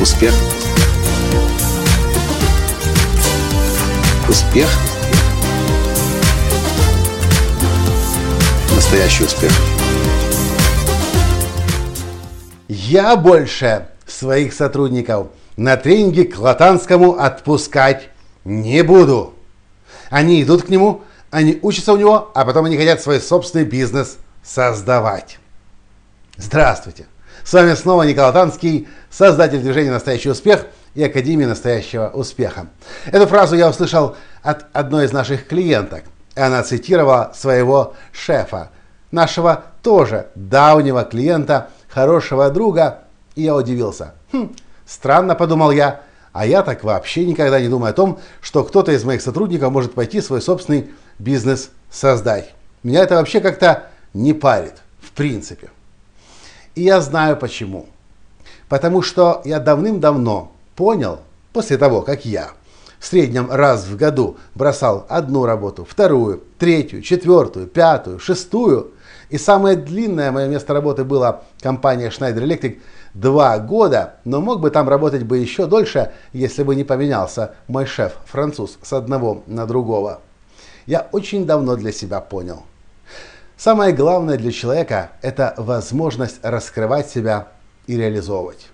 Успех. Настоящий успех. Я больше своих сотрудников на тренинге к Латанскому отпускать не буду. Они идут к нему, они учатся у него, а потом они хотят свой собственный бизнес создавать. Здравствуйте! С вами снова Николай Латанский, создатель движения «Настоящий успех» и Академии настоящего успеха. Эту фразу я услышал от одной из наших клиенток. Она цитировала своего шефа, нашего тоже давнего клиента, хорошего друга, и я удивился. Странно, подумал я, а я так вообще никогда не думаю о том, что кто-то из моих сотрудников может пойти свой собственный бизнес создать. Меня это вообще как-то не парит, в принципе. И я знаю почему. Потому что я давным-давно понял, после того, как я в среднем раз в году бросал одну работу, вторую, третью, четвертую, пятую, шестую, и самое длинное мое место работы было компания Schneider Electric 2 года, но мог бы там работать бы еще дольше, если бы не поменялся мой шеф, француз, с одного на другого. Я очень давно для себя понял. Самое главное для человека – это возможность раскрывать себя и реализовывать.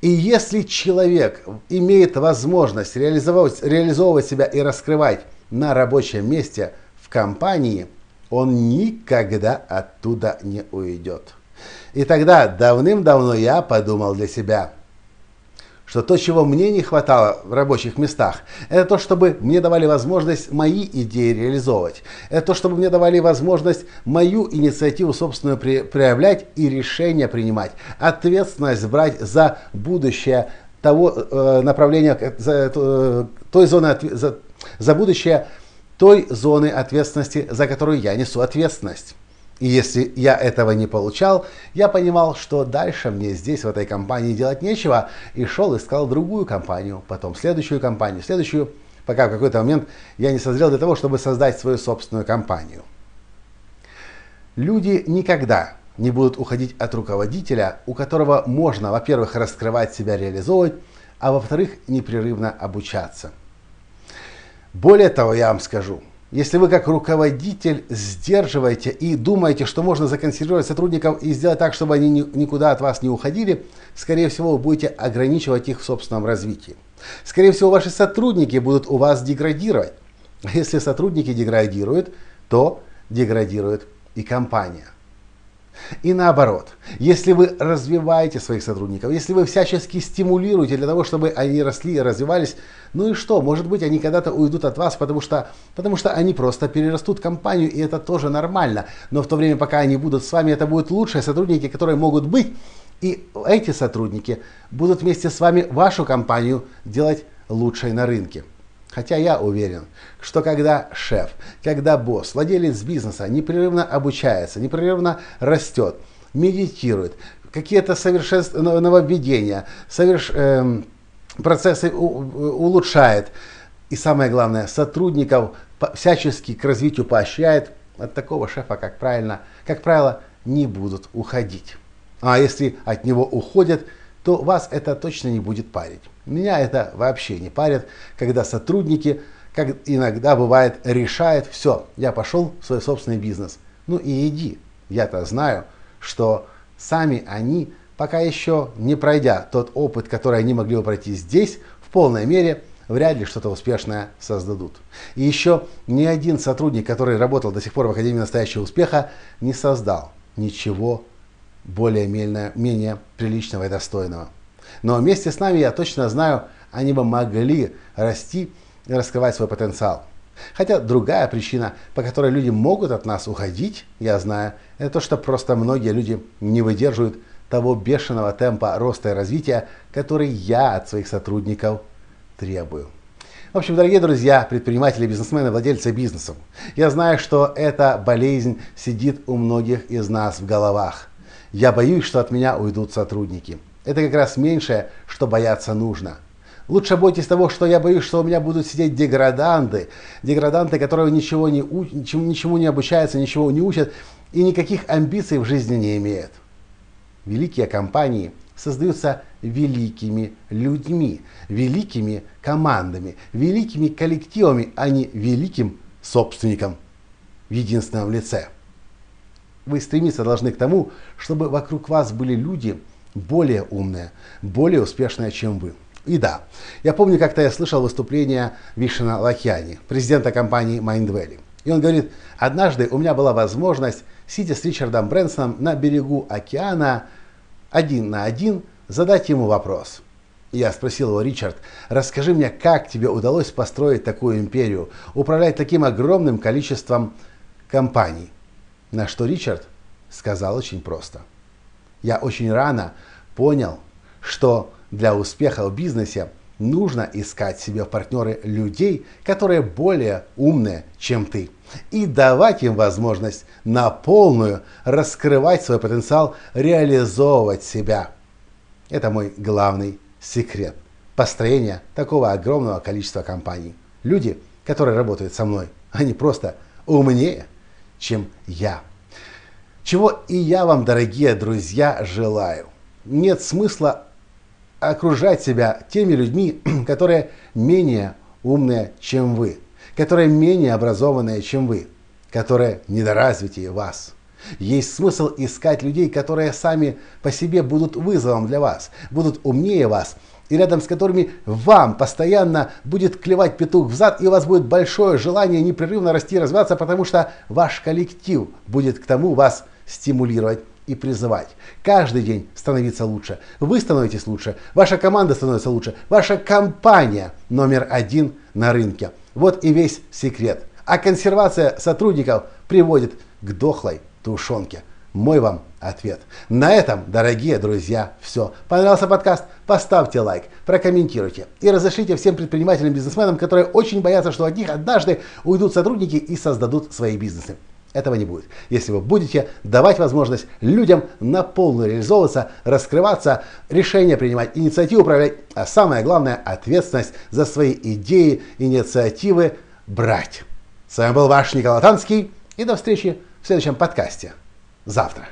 И если человек имеет возможность реализовывать себя и раскрывать на рабочем месте в компании, он никогда оттуда не уйдет. И тогда давным-давно я подумал для себя, что то, чего мне не хватало в рабочих местах, это то, чтобы мне давали возможность мои идеи реализовывать. Это то, чтобы мне давали возможность мою инициативу собственную проявлять и решения принимать. Ответственность брать за будущее того направления, за будущее той зоны ответственности, за которую я несу ответственность. И если я этого не получал, я понимал, что дальше мне здесь, в этой компании, делать нечего, и шел, искал другую компанию, потом следующую компанию, следующую, пока в какой-то момент я не созрел для того, чтобы создать свою собственную компанию. Люди никогда не будут уходить от руководителя, у которого можно, во-первых, раскрывать себя, реализовывать, а во-вторых, непрерывно обучаться. Более того, я вам скажу, если вы как руководитель сдерживаете и думаете, что можно законсервировать сотрудников и сделать так, чтобы они никуда от вас не уходили, скорее всего, вы будете ограничивать их в собственном развитии. Скорее всего, ваши сотрудники будут у вас деградировать. Если сотрудники деградируют, то деградирует и компания. И наоборот, если вы развиваете своих сотрудников, если вы всячески стимулируете для того, чтобы они росли и развивались, ну и что, может быть, они когда-то уйдут от вас, потому что они просто перерастут компанию, и это тоже нормально. Но в то время, пока они будут с вами, это будут лучшие сотрудники, которые могут быть, и эти сотрудники будут вместе с вами вашу компанию делать лучшей на рынке. Хотя я уверен, что когда шеф, когда босс, владелец бизнеса непрерывно обучается, непрерывно растет, медитирует, какие-то нововведения, процессы улучшает, и самое главное, сотрудников всячески к развитию поощряет, от такого шефа, как правило, не будут уходить. А если от него уходят, то вас это точно не будет парить. Меня это вообще не парит, когда сотрудники, как иногда бывает, решают: все, я пошел в свой собственный бизнес. Ну и иди. Я-то знаю, что сами они, пока еще не пройдя тот опыт, который они могли бы пройти здесь, в полной мере, вряд ли что-то успешное создадут. И еще ни один сотрудник, который работал до сих пор в Академии настоящего успеха, не создал ничего более-менее приличного и достойного. Но вместе с нами, я точно знаю, они бы могли расти и раскрывать свой потенциал. Хотя другая причина, по которой люди могут от нас уходить, я знаю, это то, что просто многие люди не выдерживают того бешеного темпа роста и развития, который я от своих сотрудников требую. В общем, дорогие друзья, предприниматели, бизнесмены, владельцы бизнесов, я знаю, что эта болезнь сидит у многих из нас в головах. Я боюсь, что от меня уйдут сотрудники. Это как раз меньшее, что бояться нужно. Лучше бойтесь того, что я боюсь, что у меня будут сидеть деграданты, которые ничему не обучаются, ничего не учат, и никаких амбиций в жизни не имеет. Великие компании создаются великими людьми, великими командами, великими коллективами, а не великим собственником в единственном лице. Вы стремиться должны к тому, чтобы вокруг вас были люди более умные, более успешные, чем вы. И да, я помню, как-то я слышал выступление Вишена Лакиани, президента компании Mindvalley. И он говорит: однажды у меня была возможность, сидя с Ричардом Брэнсоном на берегу океана, один на один, задать ему вопрос. И я спросил его: Ричард, расскажи мне, как тебе удалось построить такую империю, управлять таким огромным количеством компаний? На что Ричард сказал очень просто: я очень рано понял, что для успеха в бизнесе нужно искать себе в партнеры людей, которые более умные, чем ты, и давать им возможность на полную раскрывать свой потенциал, реализовывать себя. Это мой главный секрет построения такого огромного количества компаний. Люди, которые работают со мной, они просто умнее, чем я. Чего и я вам, дорогие друзья, желаю. Нет смысла окружать себя теми людьми, которые менее умные, чем вы, которые менее образованные, чем вы, которые недоразвитие вас. Есть смысл искать людей, которые сами по себе будут вызовом для вас, будут умнее вас, и рядом с которыми вам постоянно будет клевать петух в зад, и у вас будет большое желание непрерывно расти и развиваться, потому что ваш коллектив будет к тому вас стимулировать и призывать. Каждый день становиться лучше. Вы становитесь лучше. Ваша команда становится лучше. Ваша компания номер один на рынке. Вот и весь секрет. А консервация сотрудников приводит к дохлой тушенке. Мой вам ответ. На этом, дорогие друзья, все. Понравился подкаст? Поставьте лайк, прокомментируйте и разошлите всем предпринимателям, бизнесменам, которые очень боятся, что от них однажды уйдут сотрудники и создадут свои бизнесы. Этого не будет, если вы будете давать возможность людям на полную реализовываться, раскрываться, решения принимать, инициативу управлять, а самое главное, ответственность за свои идеи, инициативы брать. С вами был ваш Николай Латанский, и до встречи в следующем подкасте. Завтра.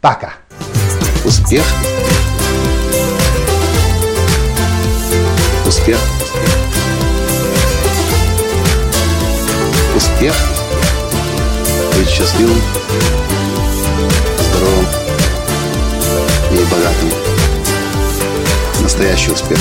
Пока. Успех. Успех. Успех. Быть счастливым, здоровым и богатым. Настоящий успех.